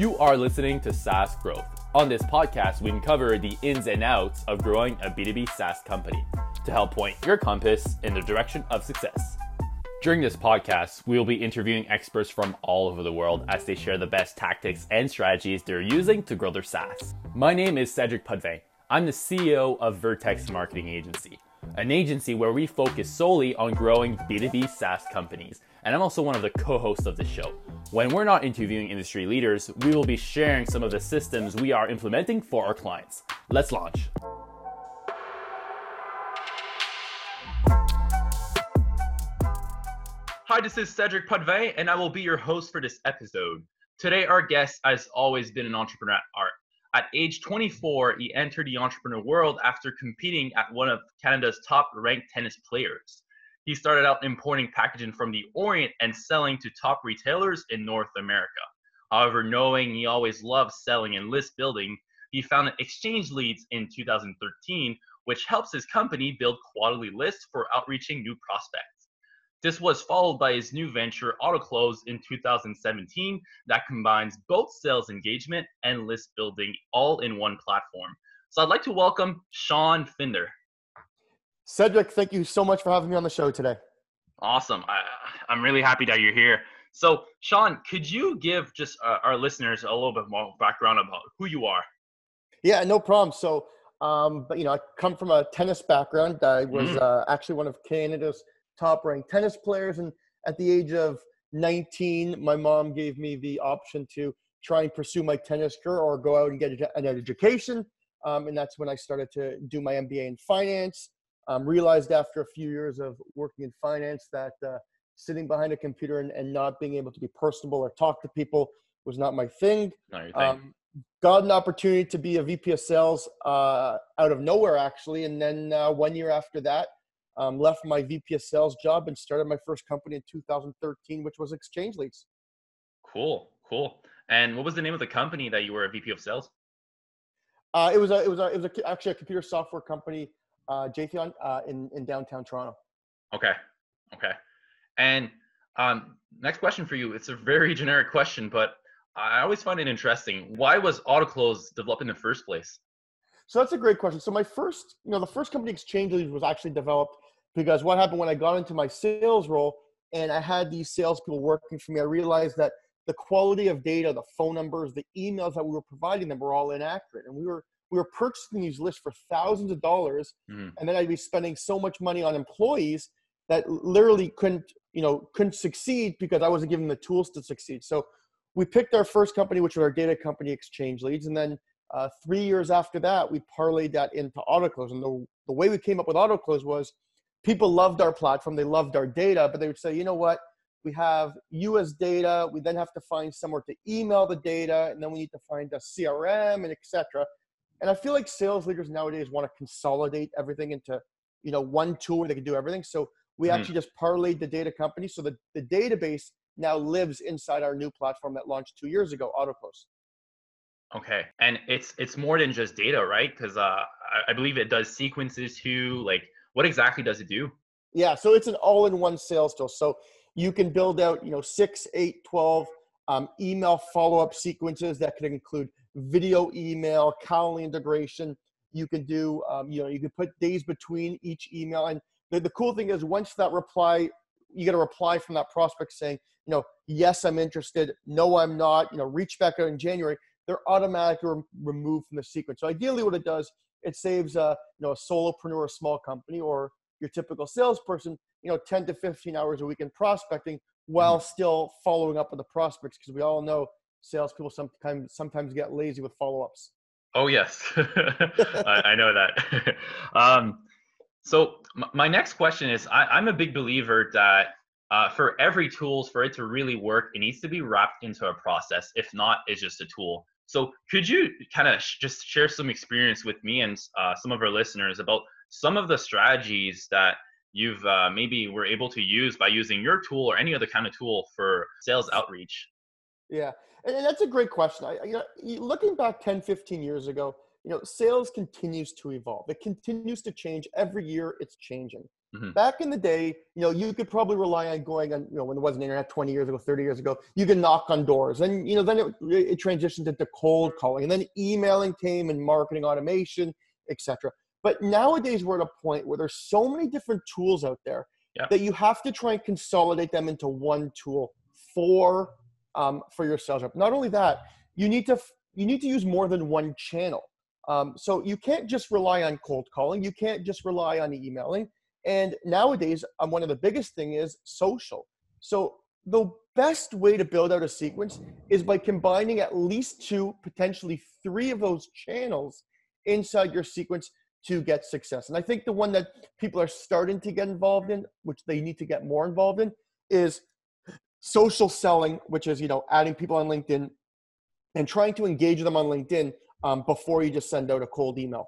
You are listening to SaaS Growth. On this podcast, we uncover the ins and outs of growing a B2B SaaS company to help point your compass in the direction of success. During this podcast, we will be interviewing experts from all over the world as they share the best tactics and strategies they're using to grow their SaaS. My name is Cedric Pudvey. I'm the CEO of Vertex Marketing Agency, an agency where we focus solely on growing B2B SaaS companies. And I'm also one of the co-hosts of this show. When we're not interviewing industry leaders, we will be sharing some of the systems we are implementing for our clients. Let's launch. Hi, this is Cedric Pudvey, and I will be your host for this episode. Today, our guest has always been an entrepreneur at heart. At age 24, he entered the entrepreneur world after competing at one of Canada's top-ranked tennis players. He started out importing packaging from the Orient and selling to top retailers in North America. However, knowing he always loved selling and list building, he founded Exchange Leads in 2013, which helps his company build quarterly lists for outreaching new prospects. This was followed by his new venture, Autoklose, in 2017 that combines both sales engagement and list building all in one platform. So I'd like to welcome Shawn Finder. Cedric, thank you so much for having me on the show today. Awesome. I'm really happy that you're here. So Shawn, could you give just our listeners a little bit more background about who you are? Yeah, no problem. So, but I come from a tennis background. I was actually one of Canada's top-ranked tennis players, and at the age of 19, my mom gave me the option to try and pursue my tennis career or go out and get an education, and that's when I started to do my MBA in finance. Realized after a few years of working in finance that sitting behind a computer and not being able to be personable or talk to people was not my thing. Not your thing. Got an opportunity to be a VP of sales out of nowhere, actually, and then 1 year after that, left my VP of sales job and started my first company in 2013, which was Exchange Leads. Cool. And what was the name of the company that you were a VP of sales? It was actually a computer software company, Jaytheon, in downtown Toronto. Okay. And next question for you. It's a very generic question, but I always find it interesting. Why was Autoklose developed in the first place? So that's a great question. So my first, the first company Exchange Leads was actually developed because what happened when I got into my sales role and I had these salespeople working for me, I realized that the quality of data, the phone numbers, the emails that we were providing them were all inaccurate. And we were purchasing these lists for thousands of dollars. And then I'd be spending so much money on employees that literally couldn't succeed because I wasn't giving them the tools to succeed. So we picked our first company, which was our data company Exchange Leads. And then 3 years after that, we parlayed that into Autoklose. And the way we came up with Autoklose was people loved our platform. They loved our data, but they would say, you know what? We have you as data. We then have to find somewhere to email the data. And then we need to find a CRM and et cetera. And I feel like sales leaders nowadays want to consolidate everything into, one tool where they can do everything. So we actually just parlayed the data company. So the database now lives inside our new platform that launched 2 years ago, Autoklose. Okay. And it's more than just data, right? Because I believe it does sequences too. Like, what exactly does it do? Yeah. So it's an all-in-one sales tool. So you can build out, 6, 8, 12 email follow-up sequences that could include video, email, Calendly integration. You can do, you can put days between each email. And the cool thing is once that reply, you get a reply from that prospect saying, yes, I'm interested. No, I'm not. Reach back out in January. They're automatically removed from the sequence. So ideally what it does, it saves a solopreneur, a small company, or your typical salesperson, 10 to 15 hours a week in prospecting while still following up with the prospects, because we all know salespeople sometimes get lazy with follow-ups. Oh, yes. I know that. So my next question is, I'm a big believer that for every tool, for it to really work, it needs to be wrapped into a process. If not, it's just a tool. So could you kind of just share some experience with me and some of our listeners about some of the strategies that you've maybe were able to use by using your tool or any other kind of tool for sales outreach? Yeah, and that's a great question. Looking back 10, 15 years ago, sales continues to evolve. It continues to change. Every year it's changing. Mm-hmm. Back in the day, you know, you could probably rely on going on, you know, when there wasn't internet 20 years ago, 30 years ago, you could knock on doors. And, you know, then it transitioned into cold calling, and then emailing came and marketing automation, etc. But nowadays we're at a point where there's so many different tools out there that you have to try and consolidate them into one tool for your sales rep. Not only that, you need to use more than one channel. So you can't just rely on cold calling. You can't just rely on emailing. And nowadays, one of the biggest thing is social. So the best way to build out a sequence is by combining at least two, potentially three of those channels inside your sequence to get success. And I think the one that people are starting to get involved in, which they need to get more involved in, is social selling, which is, you know, adding people on LinkedIn and trying to engage them on LinkedIn before you just send out a cold email.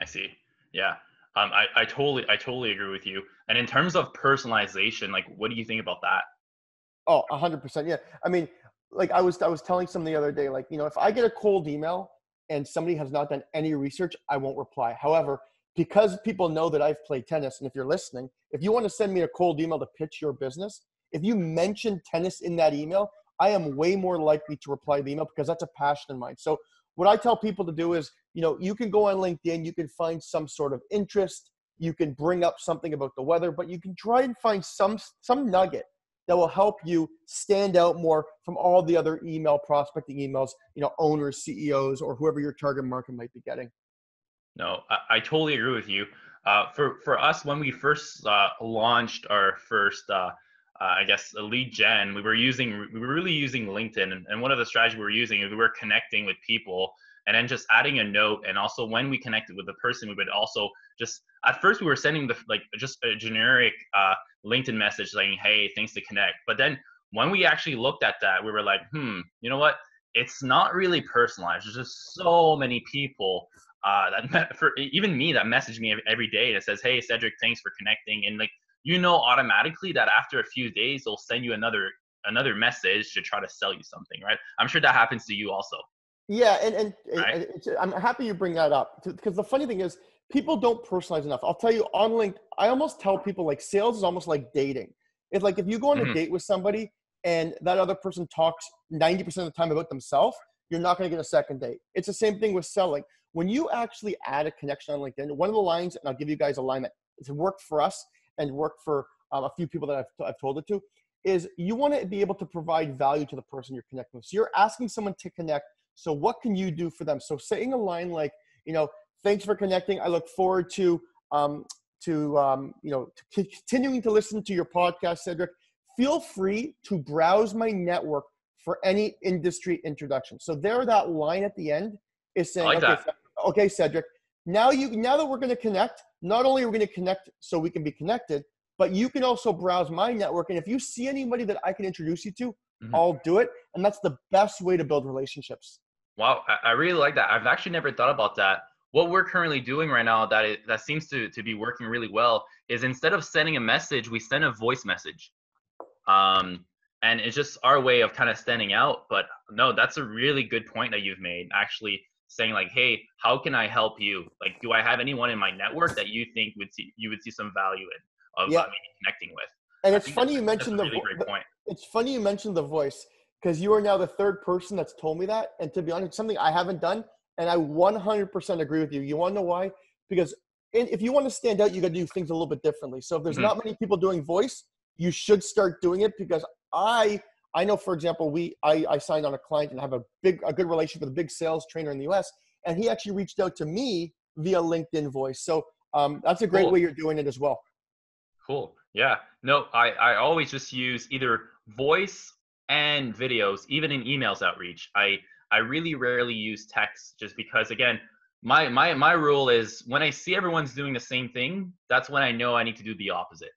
I see. Yeah. I totally agree with you. And in terms of personalization, like, what do you think about that? Oh, 100%. Yeah. I mean, like I was telling someone the other day, like, you know, if I get a cold email and somebody has not done any research, I won't reply. However, because people know that I've played tennis, and if you're listening, if you want to send me a cold email to pitch your business, if you mention tennis in that email, I am way more likely to reply to the email because that's a passion of mine. So what I tell people to do is, you know, you can go on LinkedIn, you can find some sort of interest, you can bring up something about the weather, but you can try and find some nugget that will help you stand out more from all the other email prospecting emails, you know, owners, CEOs, or whoever your target market might be getting. No, I totally agree with you. For us, when we first launched our first, I guess, lead gen, we were really using LinkedIn. And one of the strategies we were using is we were connecting with people and then just adding a note. And also when we connected with the person, we would also just, at first we were sending just a generic LinkedIn message saying, hey, thanks to connect. But then when we actually looked at that, we were like, you know what? It's not really personalized. There's just so many people even me that message me every day that says, hey, Cedric, thanks for connecting. And like, you know, automatically that after a few days, they'll send you another message to try to sell you something, right? I'm sure that happens to you also. Yeah, and I'm happy you bring that up, because the funny thing is people don't personalize enough. I'll tell you, on LinkedIn, I almost tell people, like, sales is almost like dating. It's like if you go on a date with somebody and that other person talks 90% of the time about themselves, you're not going to get a second date. It's the same thing with selling. When you actually add a connection on LinkedIn, one of the lines, and I'll give you guys a line that it's worked for us and work for a few people that I've told it to, is you want to be able to provide value to the person you're connecting with. So you're asking someone to connect. So what can you do for them? So saying a line like, you know, thanks for connecting. I look forward to continuing to listen to your podcast, Cedric. Feel free to browse my network for any industry introduction. So there, that line at the end is saying, okay, Cedric, now that we're going to connect, not only are we going to connect so we can be connected, but you can also browse my network. And if you see anybody that I can introduce you to, I'll do it. And that's the best way to build relationships. Wow. I really like that. I've actually never thought about that. What we're currently doing right now that seems to be working really well is, instead of sending a message, we send a voice message. And it's just our way of kind of standing out. But no, that's a really good point that you've made, actually, saying like, hey, how can I help you? Like, do I have anyone in my network that you think you would see some value in connecting with? And it's funny you mentioned the voice, because you are now the third person that's told me that. And to be honest, it's something I haven't done. And I 100% agree with you. You want to know why? Because if you want to stand out, you got to do things a little bit differently. So if there's not many people doing voice, you should start doing it, because I know, for example, I signed on a client and have a good relationship with a big sales trainer in the US, and he actually reached out to me via LinkedIn voice. So that's a great way you're doing it as well. Cool. Yeah. No, I always just use either voice and videos, even in emails outreach. I really rarely use text, just because, again, my rule is, when I see everyone's doing the same thing, that's when I know I need to do the opposite.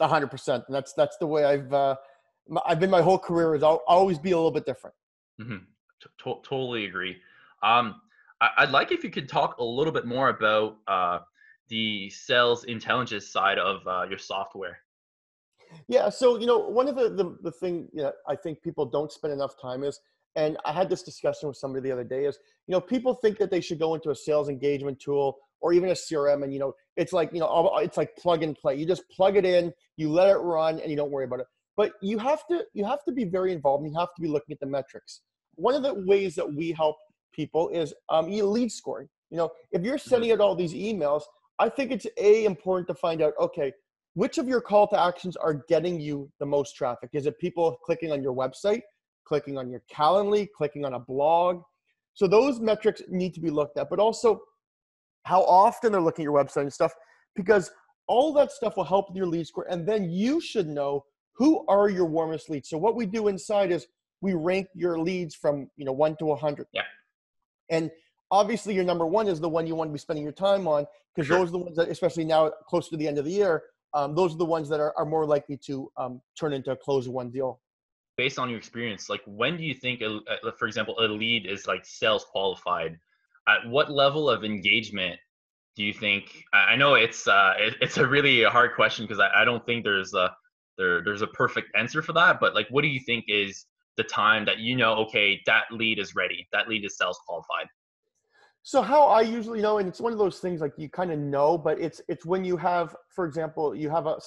100%. And that's the way I've been my whole career, is I'll always be a little bit different. Mm-hmm. Totally agree. I'd like if you could talk a little bit more about the sales intelligence side of your software. Yeah. So, you know, one of the thing, you know, I think people don't spend enough time is, and I had this discussion with somebody the other day, is, you know, people think that they should go into a sales engagement tool or even a CRM and, you know, It's like, you know, it's like plug and play. You just plug it in, you let it run, and you don't worry about it. But you have to be very involved, and you have to be looking at the metrics. One of the ways that we help people is lead scoring. You know, if you're sending out all these emails, I think it's important to find out, okay, which of your call to actions are getting you the most traffic? Is it people clicking on your website, clicking on your Calendly, clicking on a blog? So those metrics need to be looked at, but also how often they're looking at your website and stuff, because all that stuff will help with your lead score. And then you should know who are your warmest leads. So what we do inside is we rank your leads from, you know, 1 to 100. Yeah. And obviously your number one is the one you want to be spending your time on, because those are the ones that, especially now close to the end of the year, those are the ones that are more likely to turn into a close one deal. Based on your experience, like when do you think, for example, a lead is like sales qualified? At what level of engagement do you think? I know it's a really hard question, because I don't think there's a perfect answer for that. But like, what do you think is the time that you know, okay, that lead is ready, that lead is sales qualified? So how I usually know, and it's one of those things like you kind of know, but it's when you have, for example, you have a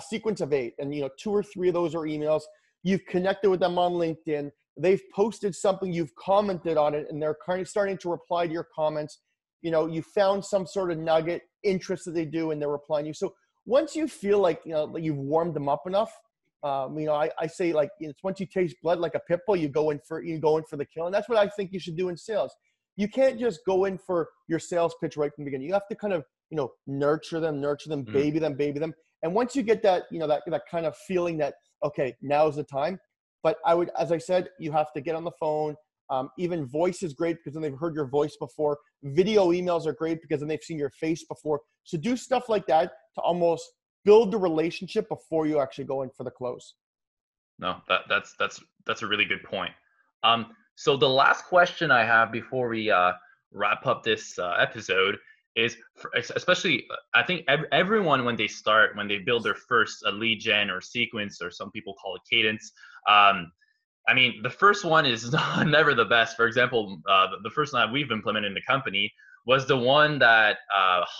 sequence of 8, and you know 2 or 3 of those are emails. You've connected with them on LinkedIn. They've posted something, you've commented on it, and they're kind of starting to reply to your comments. You know, you found some sort of nugget, interest that they do, and they're replying to you. So once you feel like, you know, like you've warmed them up enough, you know, I say like, it's once you taste blood like a pit bull, you go in for the kill. And that's what I think you should do in sales. You can't just go in for your sales pitch right from the beginning. You have to kind of, you know, nurture them, mm-hmm. baby them. And once you get that, you know, that kind of feeling that, okay, now's the time. But I would, as I said, you have to get on the phone. Even voice is great, because then they've heard your voice before. Video emails are great, because then they've seen your face before. So do stuff like that to almost build the relationship before you actually go in for the close. No, that's a really good point. So the last question I have before we wrap up this episode is, especially I think everyone, when they build their first lead gen or sequence, or some people call it cadence, I mean, the first one is never the best. For example, the first one that we've implemented in the company was the one that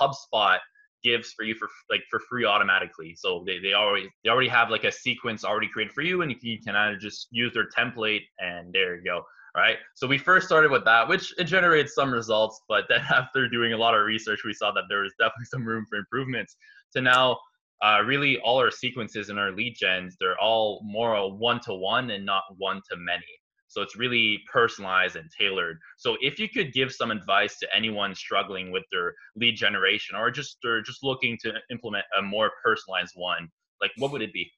HubSpot gives for you for free automatically. So they already have like a sequence already created for you, and you can kind of just use their template, and there you go. Right. So we first started with that, which it generated some results, but then after doing a lot of research, we saw that there was definitely some room for improvements. So now really all our sequences and our lead gens, they're all more a one-to-one and not one-to-many. So it's really personalized and tailored. So if you could give some advice to anyone struggling with their lead generation, or just they're just looking to implement a more personalized one, like what would it be?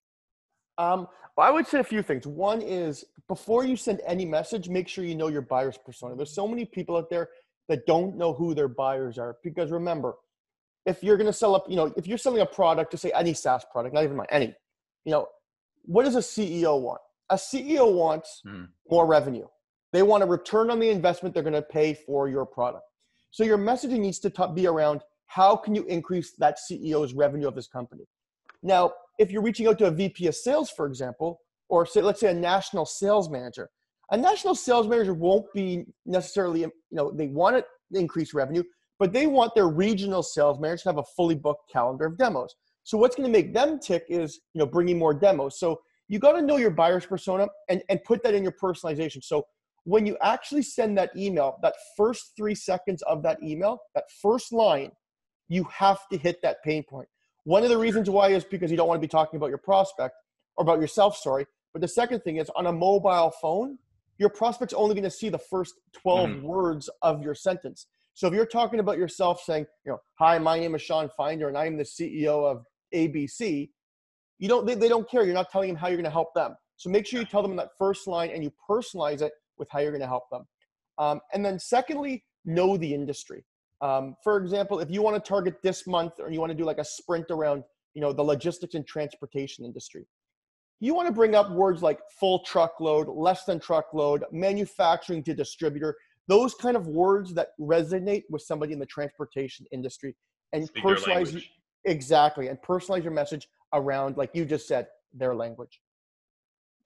I would say a few things. One is, before you send any message, make sure you know your buyer's persona. There's so many people out there that don't know who their buyers are, because remember, if you're going to sell up, you know, if you're selling a product, to say any SaaS product, not even mine, any, you know, what does a CEO want? A CEO wants more revenue. They want a return on the investment they're going to pay for your product. So your messaging needs to be around, how can you increase that CEO's revenue of his company? Now, if you're reaching out to a VP of sales, for example, or say, let's say a national sales manager, won't be necessarily, you know, they want to increase revenue, but they want their regional sales manager to have a fully booked calendar of demos. So what's going to make them tick is, you know, bringing more demos. So you got to know your buyer's persona and put that in your personalization. So when you actually send that email, that first 3 seconds of that email, that first line, you have to hit that pain point. One of the reasons why is because you don't want to be talking about your prospect, or about yourself, sorry. But the second thing is, on a mobile phone, your prospect's only going to see the first 12 words of your sentence. So if you're talking about yourself saying, you know, hi, my name is Shawn Finder, and I'm the CEO of ABC, you don't, they don't care. You're not telling them how you're going to help them. So make sure you tell them that first line, and you personalize it with how you're going to help them. And then secondly, know the industry. For example, if you want to target this month, or you want to do like a sprint around, you know, the logistics and transportation industry, you want to bring up words like full truckload, less than truckload, manufacturing to distributor, those kind of words that resonate with somebody in the transportation industry, and personalize, exactly, and personalize your message around, like you just said, their language.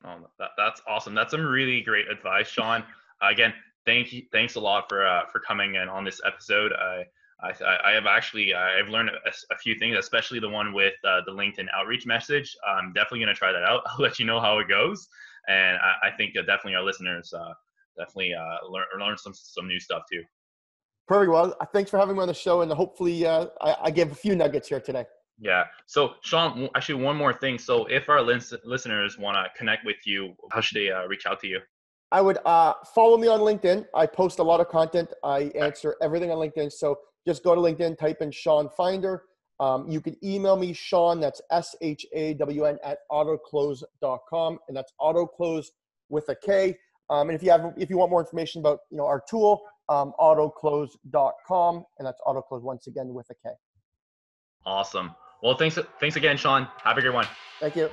Oh, that's awesome. That's some really great advice, Shawn. Again, thanks a lot for coming in on this episode. I I've learned a few things, especially the one with the LinkedIn outreach message. I'm definitely going to try that out. I'll let you know how it goes. And I think definitely our listeners learn some new stuff too. Perfect. Well, thanks for having me on the show. And hopefully I gave a few nuggets here today. Yeah. So Shawn, actually one more thing. So if our listeners want to connect with you, how should they reach out to you? I would follow me on LinkedIn. I post a lot of content. I answer everything on LinkedIn. So just go to LinkedIn, type in Shawn Finder. You can email me, Shawn, that's SHAWN at autoklose.com. And that's autoklose with a K. And if you want more information about, you know, our tool, autoklose.com. And that's autoklose once again with a K. Awesome. Well, thanks again, Shawn. Have a good one. Thank you.